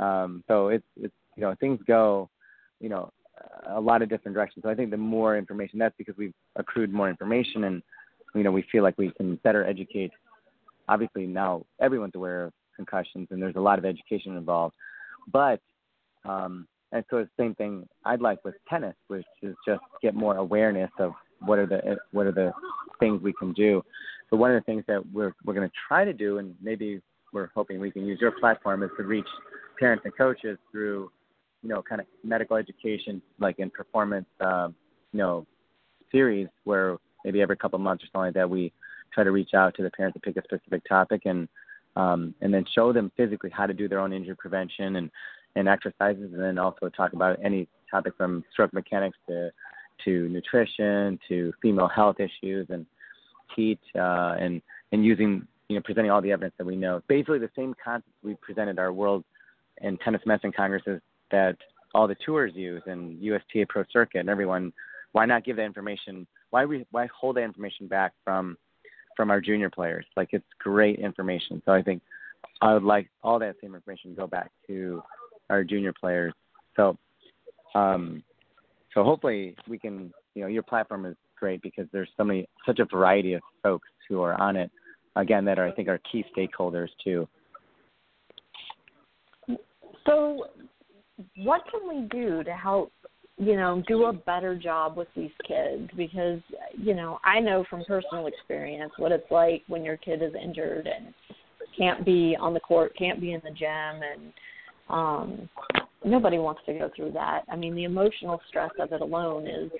So it's you know, things go, you know, a lot of different directions. So I think the more information, that's because we've accrued more information and, you know, we feel like we can better educate. Obviously now everyone's aware of concussions and there's a lot of education involved, but, and so it's the same thing I'd like with tennis, which is just get more awareness of what are the things we can do. So one of the things that we're going to try to do, and maybe we're hoping we can use your platform, is to reach parents and coaches through, you know, kind of medical education, like in performance, you know, series where maybe every couple of months or something like that, we try to reach out to the parents to pick a specific topic and then show them physically how to do their own injury prevention and exercises, and then also talk about any topic from stroke mechanics to nutrition to female health issues and heat and using, you know, presenting all the evidence that we know. Basically the same concepts we presented our World and Tennis Medicine Congresses that all the tours use and USTA Pro Circuit and everyone. Why not give that information? Why hold that information back from our junior players? Like, it's great information. So I think I would like all that same information to go back to our junior players. So, so hopefully we can, you know, your platform is great because there's so many, such a variety of folks who are on it, again, that are, I think, are key stakeholders too. So what can we do to help, you know, do a better job with these kids? Because, you know, I know from personal experience what it's like when your kid is injured and can't be on the court, can't be in the gym, and nobody wants to go through that. I mean, the emotional stress of it alone is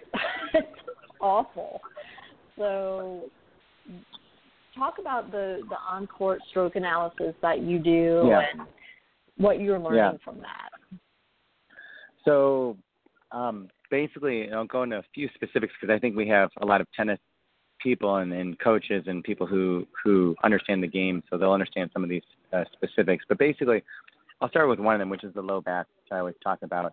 it's awful. So talk about the on-court stroke analysis that you do and what you're learning from that. So basically, I'll go into a few specifics because I think we have a lot of tennis people and coaches and people who understand the game, so they'll understand some of these specifics. But basically, I'll start with one of them, which is the low back, which I always talk about.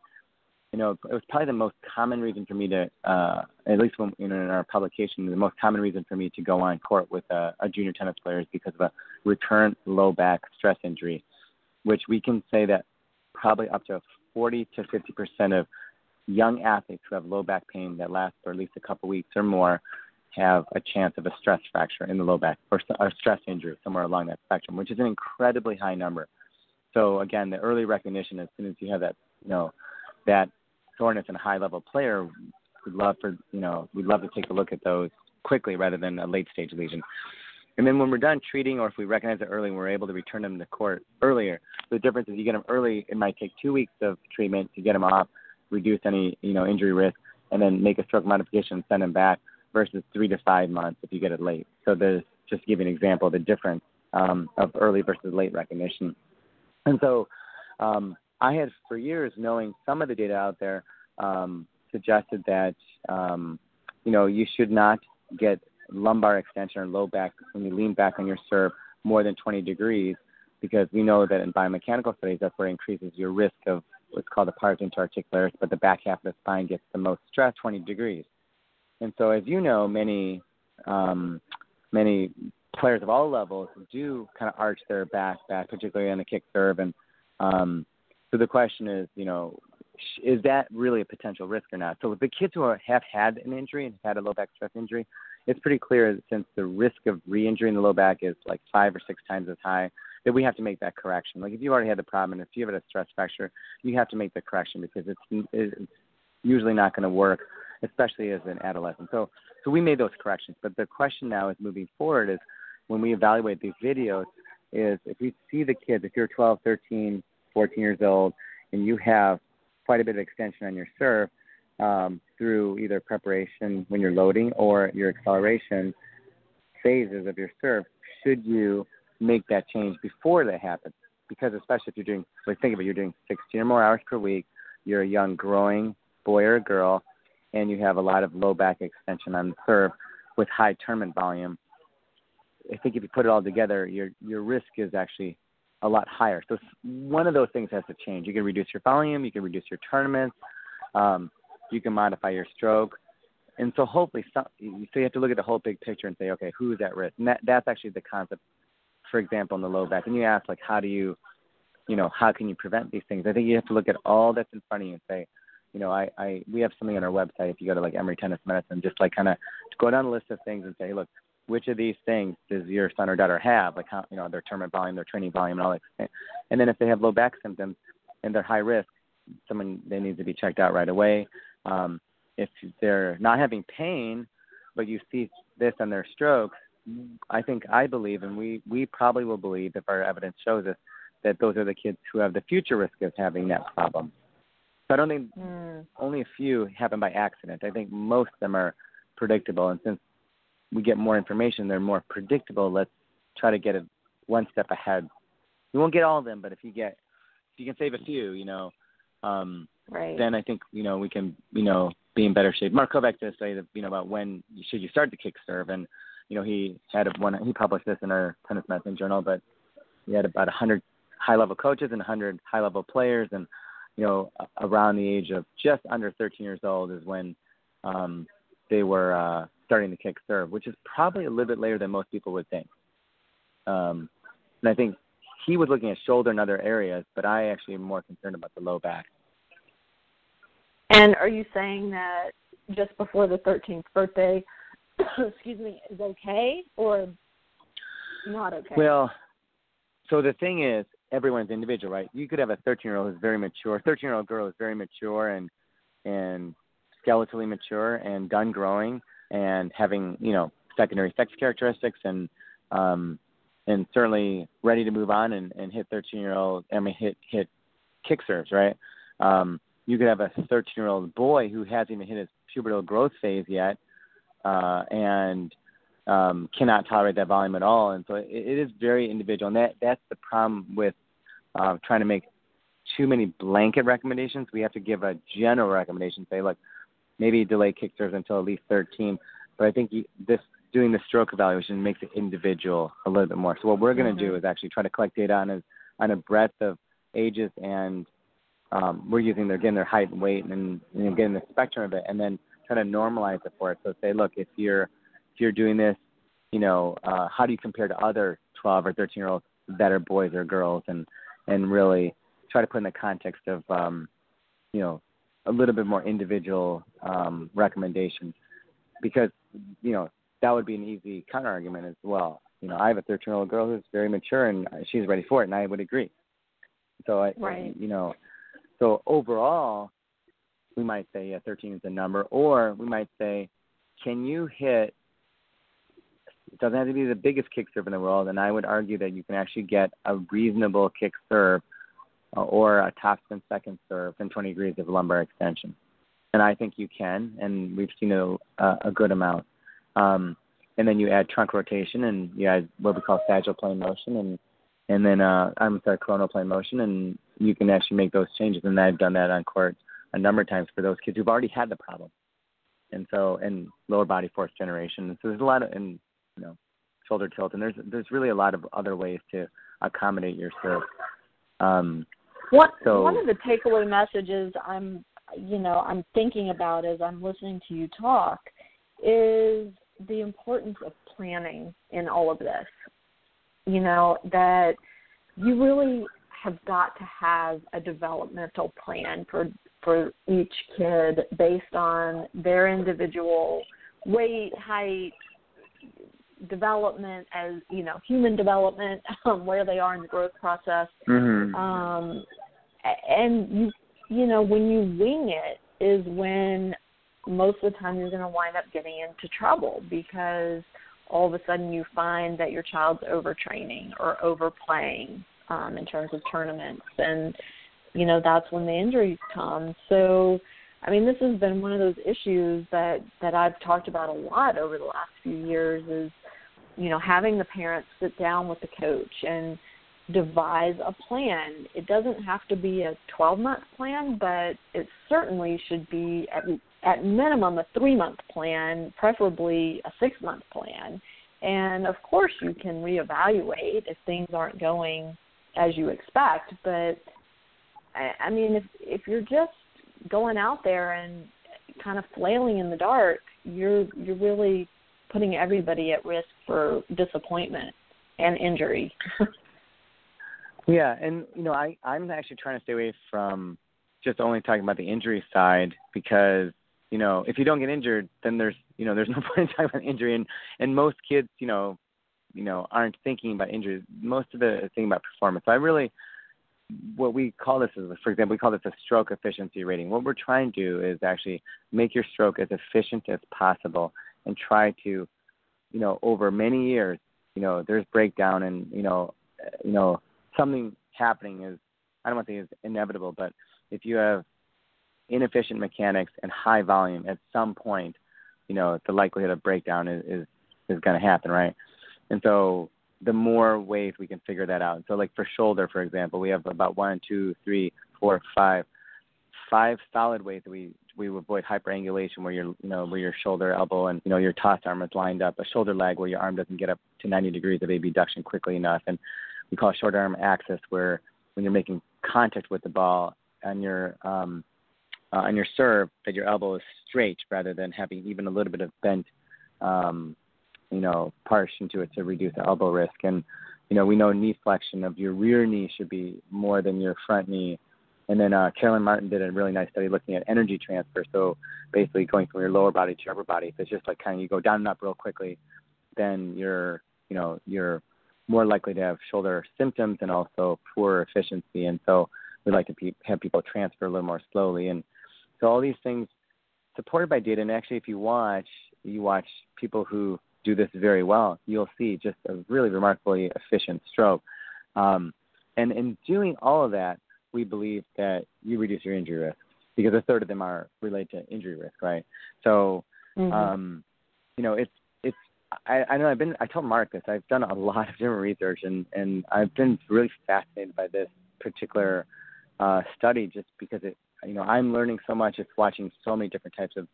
You know, it was probably the most common reason for me to, at least when, you know, in our publication, the most common reason for me to go on court with a junior tennis player is because of a recurrent low back stress injury, which we can say that probably up to 40 to 50% of young athletes who have low back pain that lasts for at least a couple weeks or more have a chance of a stress fracture in the low back or a stress injury somewhere along that spectrum, which is an incredibly high number. So again, the early recognition, as soon as you have that, you know, that soreness in a high level player, we'd love to take a look at those quickly rather than a late stage lesion. And then when we're done treating, or if we recognize it early, we're able to return them to court earlier. The difference is you get them early, it might take 2 weeks of treatment to get them off, reduce any, you know, injury risk, and then make a stroke modification and send them back versus 3 to 5 months if you get it late. So there's, just to give you an example, the difference of early versus late recognition. And so I had for years, knowing some of the data out there, suggested that, you know, you should not get lumbar extension or low back when you lean back on your serve more than 20 degrees because we know that in biomechanical studies, that's where it increases your risk of what's called the pars interarticularis, but the back half of the spine gets the most stress, 20 degrees. And so as you know, many players of all levels do kind of arch their back, particularly on the kick serve. And so the question is, you know, is that really a potential risk or not? So with the kids who have had an injury and had a low back stress injury, it's pretty clear that since the risk of re-injuring the low back is like 5 or 6 times as high, that we have to make that correction. Like if you already had the problem and if you have a stress fracture, you have to make the correction because it's usually not going to work, especially as an adolescent. So we made those corrections. But the question now is moving forward is when we evaluate these videos is if we see the kids, if you're 12, 13, 14 years old, and you have quite a bit of extension on your serve, through either preparation when you're loading or your acceleration phases of your serve, should you make that change before that happens? Because especially if you're doing, like think of it, you're doing 16 or more hours per week, you're a young growing boy or girl, and you have a lot of low back extension on the serve with high tournament volume. I think if you put it all together, your risk is actually a lot higher. So one of those things has to change. You can reduce your volume, you can reduce your tournaments, You can modify your stroke. And so hopefully, so you have to look at the whole big picture and say, okay, who's at risk? And that's actually the concept, for example, in the low back. And you ask, like, how can you prevent these things? I think you have to look at all that's in front of you and say, we have something on our website. If you go to like Emory Tennis Medicine, just like kind of go down a list of things and say, hey, look, which of these things does your son or daughter have? Like how, their tournament volume, their training volume, and all that thing. And then if they have low back symptoms and they're high risk, they need to be checked out right away. If they're not having pain, but you see this on their strokes, I believe, and we probably will believe if our evidence shows us, that those are the kids who have the future risk of having that problem. So I don't think only a few happen by accident. I think most of them are predictable. And since we get more information, they're more predictable. Let's try to get it one step ahead. You won't get all of them, but if you can save a few, right. Then I think, we can, be in better shape. Mark Kovacs does say that, about when should you start to kick serve. And, he published this in our Tennis Medicine Journal, but he had about 100 high-level coaches and 100 high-level players. And, around the age of just under 13 years old is when they were starting to kick serve, which is probably a little bit later than most people would think. And I think he was looking at shoulder and other areas, but I actually am more concerned about the low back. And are you saying that just before the 13th birthday, is okay or not okay? Well, so the thing is, everyone's individual, right? You could have a 13-year-old who's very mature. 13-year-old girl is very mature and skeletally mature and done growing and having, secondary sex characteristics and certainly ready to move on and hit 13-year-old. Hit kick serves, right? You could have a 13-year-old boy who hasn't even hit his pubertal growth phase yet and cannot tolerate that volume at all. And so it is very individual. And that's the problem with trying to make too many blanket recommendations. We have to give a general recommendation, say, look, maybe delay kick serves until at least 13. But I think doing the stroke evaluation makes it individual a little bit more. So what we're going to do is actually try to collect data on a breadth of ages, and we're using their height and weight and getting the spectrum of it, and then try to normalize it for it. So say, look, if you're doing this, how do you compare to other 12 or 13-year-olds that are boys or girls, and really try to put in the context of, a little bit more individual recommendations, because, that would be an easy counter-argument as well. I have a 13-year-old girl who's very mature, and she's ready for it, and I would agree. So, so overall, we might say 13 is the number, or we might say, can you hit? It doesn't have to be the biggest kick serve in the world, and I would argue that you can actually get a reasonable kick serve or a topspin second serve in 20 degrees of lumbar extension. And I think you can, and we've seen a good amount. And then you add trunk rotation, and you add what we call sagittal plane motion, and then coronal plane motion, and you can actually make those changes. And I've done that on court a number of times for those kids who've already had the problem. And so, and lower body force generation. So there's a lot of, and shoulder tilt, and there's really a lot of other ways to accommodate your serve. One of the takeaway messages I'm thinking about as I'm listening to you talk is the importance of planning in all of this. That you really have got to have a developmental plan for each kid based on their individual weight, height, development, as human development, where they are in the growth process, and when you wing it is when most of the time you're going to wind up getting into trouble, because all of a sudden you find that your child's overtraining or overplaying in terms of tournaments, and that's when the injuries come. So this has been one of those issues that I've talked about a lot over the last few years, is having the parents sit down with the coach and devise a plan. It doesn't have to be a 12-month plan, but it certainly should be at minimum a 3-month plan, preferably a 6-month plan. And, of course, you can reevaluate if things aren't going as you expect. But, if you're just going out there and kind of flailing in the dark, you're really putting everybody at risk for disappointment and injury. Yeah, and, you know, I'm actually trying to stay away from just only talking about the injury side because, you know, if you don't get injured, then there's no point in talking about injury. And most kids, you know, aren't thinking about injuries. Most of the thing about performance. So what we call this is, for example, we call this a stroke efficiency rating. What we're trying to do is actually make your stroke as efficient as possible and try to, you know, over many years, you know, there's breakdown and, you know, something happening is, I don't want to say is inevitable, but if you have inefficient mechanics and high volume at some point, you know, the likelihood of breakdown is going to happen, right? And so the more ways we can figure that out. So like for shoulder, for example, we have about 5 solid ways that we avoid hyperangulation where your shoulder, elbow, and, you know, your tossed arm is lined up, a shoulder lag where your arm doesn't get up to 90 degrees of abduction quickly enough. And we call it short arm axis where when you're making contact with the ball on your serve that your elbow is straight rather than having even a little bit of bent, portion to it to reduce the elbow risk. And, you know, we know knee flexion of your rear knee should be more than your front knee. And then Carolyn Martin did a really nice study looking at energy transfer. So basically going from your lower body to your upper body. If it's just like kind of you go down and up real quickly, then you're more likely to have shoulder symptoms and also poor efficiency. And so we like to have people transfer a little more slowly. And so all these things supported by data. And actually, if you watch people who do this very well, you'll see just a really remarkably efficient stroke. And in doing all of that, we believe that you reduce your injury risk because a third of them are related to injury risk, right? So, I told Mark this. I've done a lot of different research, and I've been really fascinated by this particular study just because it, you know, I'm learning so much. It's watching so many different types of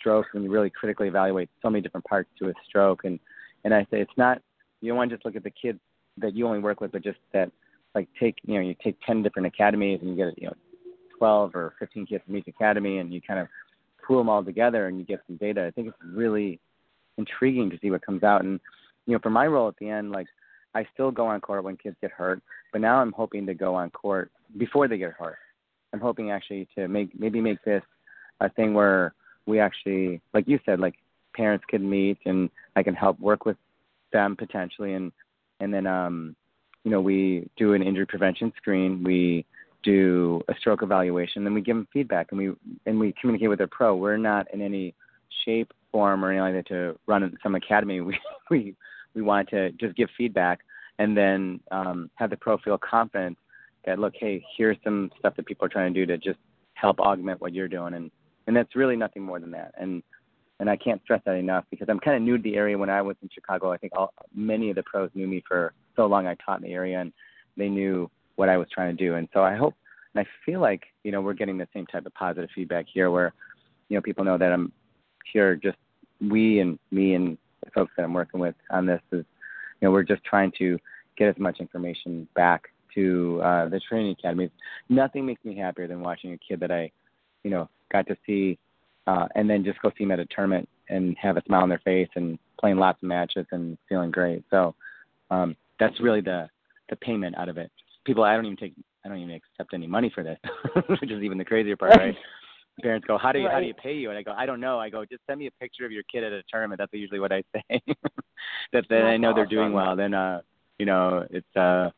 strokes and you really critically evaluate so many different parts to a stroke. And I say it's not, you don't want to just look at the kids that you only work with, but just that, like, you take 10 different academies and you get, 12 or 15 kids from each academy and you kind of pool them all together and you get some data. I think it's really intriguing to see what comes out. And, you know, for my role at the end, like, I still go on court when kids get hurt, but now I'm hoping to go on court before they get hurt. I'm hoping actually to make this a thing where we actually, like you said, like parents can meet and I can help work with them potentially. And then, we do an injury prevention screen. We do a stroke evaluation, then we give them feedback and we communicate with their pro. We're not in any shape, form, or anything like that to run some academy. We want to just give feedback and then have the pro feel confident that, look, hey, here's some stuff that people are trying to do to just help augment what you're doing. And that's really nothing more than that. And I can't stress that enough because I'm kind of new to the area. When I was in Chicago, I think many of the pros knew me for so long. I taught in the area and they knew what I was trying to do. And so I hope and I feel like, you know, we're getting the same type of positive feedback here where, you know, people know that I'm here just me and the folks that I'm working with on this is, you know, we're just trying to get as much information back to the training academies. Nothing makes me happier than watching a kid that I, you know, got to see and then just go see them at a tournament and have a smile on their face and playing lots of matches and feeling great. So that's really the payment out of it. People, I don't even accept any money for this, which is even the crazier part, right? Parents go, how do you pay you? And I go, I don't know. I go, just send me a picture of your kid at a tournament. That's usually what I say. That I know they're doing well. Then, it's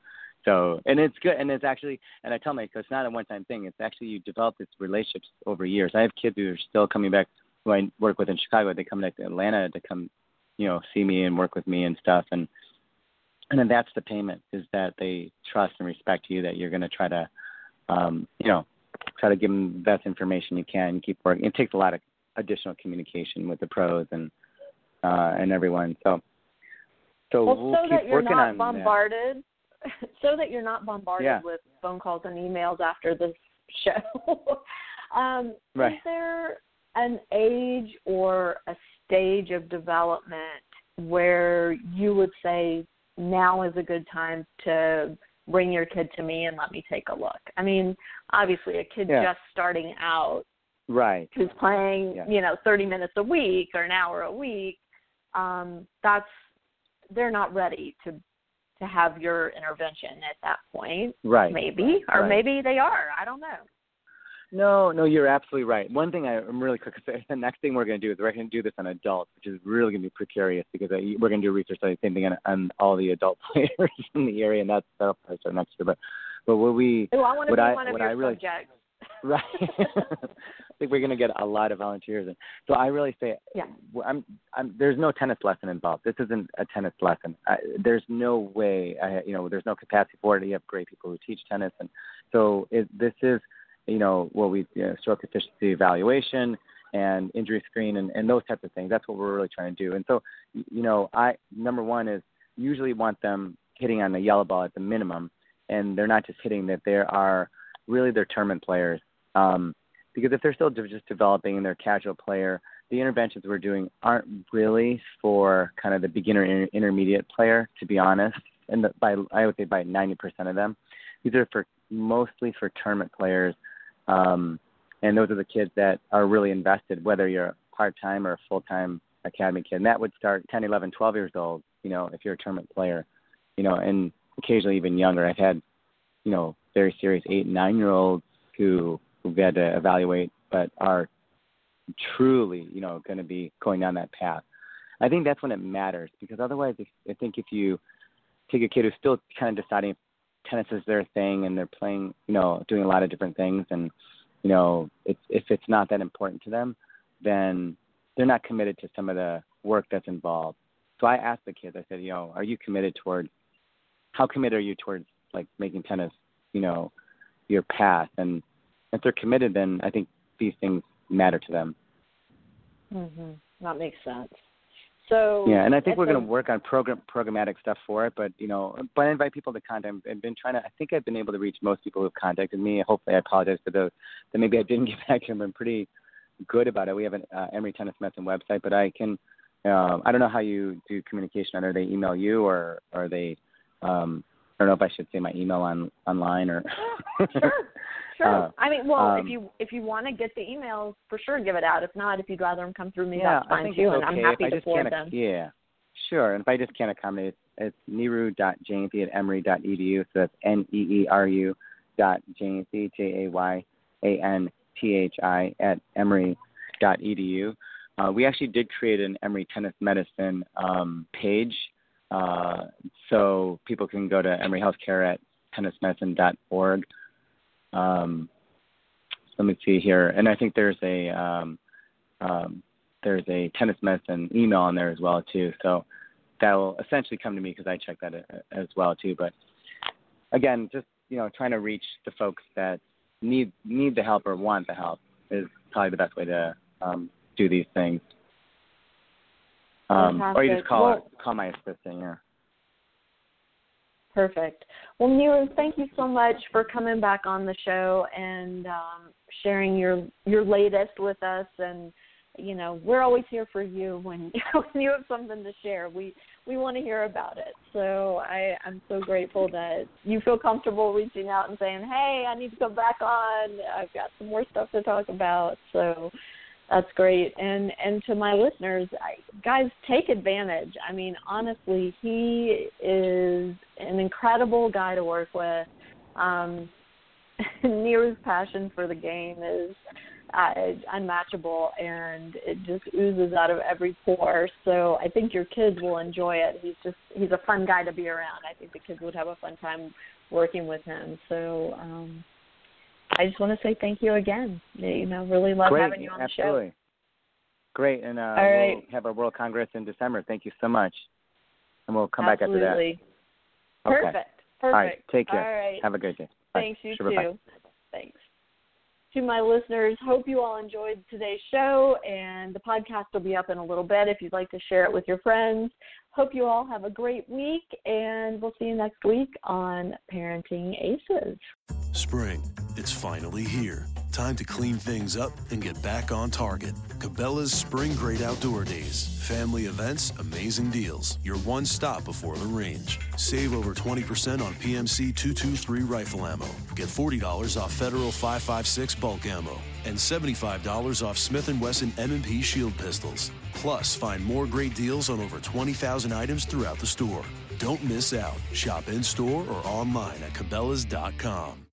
so, and it's good. And it's actually, and I tell my, so it's not a one-time thing. It's actually, you develop this relationships over years. I have kids who are still coming back, who I work with in Chicago. They come back to Atlanta to come, you know, see me and work with me and stuff. And then that's the payment, is that they trust and respect you, that you're going to try to, try to give them the best information you can, keep working. It takes a lot of additional communication with the pros and everyone. So that you're not bombarded with phone calls and emails after this show. Right. Is there an age or a stage of development where you would say now is a good time to bring your kid to me and let me take a look? I mean, obviously a kid just starting out right, who's playing, yeah, 30 minutes a week or an hour a week, they're not ready to have your intervention at that point. Right. Maybe, or right, maybe they are. I don't know. No, you're absolutely right. One thing I'm really quick to say, the next thing we're going to do is we're going to do this on adults, which is really going to be precarious because we're going to do research on the same thing on all the adult players in the area, and that'll probably start next year. But what we... Oh, I want to be one of your subjects. Really, right. I think we're going to get a lot of volunteers. So I really say, yeah, there's no tennis lesson involved. This isn't a tennis lesson. There's no way, there's no capacity for it. You have great people who teach tennis. And so this is... what we stroke efficiency evaluation and injury screen and those types of things. That's what we're really trying to do. And so, number one is usually want them hitting on the yellow ball at the minimum, and they're not just hitting that. There are really their tournament players, because if they're still just developing and they're a casual player, the interventions we're doing aren't really for kind of the beginner intermediate player, to be honest. And I would say by 90% of them, these are mostly for tournament players. And those are the kids that are really invested, whether you're a part-time or a full-time academy kid. And that would start 10, 11, 12 years old, if you're a tournament player, and occasionally even younger. I've had, very serious 8, 9-year-olds who we had to evaluate but are truly, going to be going down that path. I think that's when it matters, because otherwise I think if you take a kid who's still kind of deciding if tennis is their thing and they're playing, doing a lot of different things, and, if it's not that important to them, then they're not committed to some of the work that's involved. So I asked the kids, I said, are you committed how committed are you towards like making tennis, your path? And if they're committed, then I think these things matter to them. Mm-hmm. That makes sense. So, yeah, and I think we're going to work on programmatic stuff for it, but, but I invite people to contact. I've been trying to, I think I've been able to reach most people who have contacted me. Hopefully, I apologize for those that maybe I didn't get back to them. I'm pretty good about it. We have an Emory Tennis Medicine website, but I can, I don't know how you do communication. Either they email you or are they, I don't know if I should say my email online or. Sure. If you want to get the emails, for sure, give it out. If not, if you'd rather them come through me, that's fine too, and I'm happy to forward them. Yeah, sure. And if I just can't accommodate, it's neeru.jayanthi@emory.edu. So that's neeru.jayanthi, jayanthi @emory.edu. We actually did create an Emory Tennis Medicine page, so people can go to Emory Healthcare at tennismedicine.org. Let me see here. And I think there's a tennis medicine email on there as well too. So that will essentially come to me because I check that as well too. But again, just, trying to reach the folks that need the help or want the help is probably the best way to, do these things. Or you just call my assistant. Yeah. Perfect. Well, Neeru, thank you so much for coming back on the show and sharing your latest with us. And, we're always here for you when you have something to share. We want to hear about it. So I'm so grateful that you feel comfortable reaching out and saying, hey, I need to come back on. I've got some more stuff to talk about. So that's great. And to my listeners, guys, take advantage. I mean, honestly, he is an incredible guy to work with. Neeru's passion for the game is unmatchable, and it just oozes out of every pore. So I think your kids will enjoy it. He's a fun guy to be around. I think the kids would have a fun time working with him. So, I just want to say thank you again. Really love having you on the show. Great. And right. We'll have our World Congress in December. Thank you so much. And we'll come back after that. Okay. Perfect. All right. Take care. All right. Have a good day. Thanks. Bye. You sure, too. Bye. Thanks. To my listeners, hope you all enjoyed today's show, and the podcast will be up in a little bit if you'd like to share it with your friends. Hope you all have a great week, and we'll see you next week on Parenting Aces. Spring, it's finally here. Time to clean things up and get back on target. Cabela's Spring Great Outdoor Days. Family events, amazing deals. Your one stop before the range. Save over 20% on PMC 223 rifle ammo. Get $40 off Federal 5.56 bulk ammo and $75 off Smith & Wesson M&P Shield pistols. Plus, find more great deals on over 20,000 items throughout the store. Don't miss out. Shop in-store or online at cabelas.com.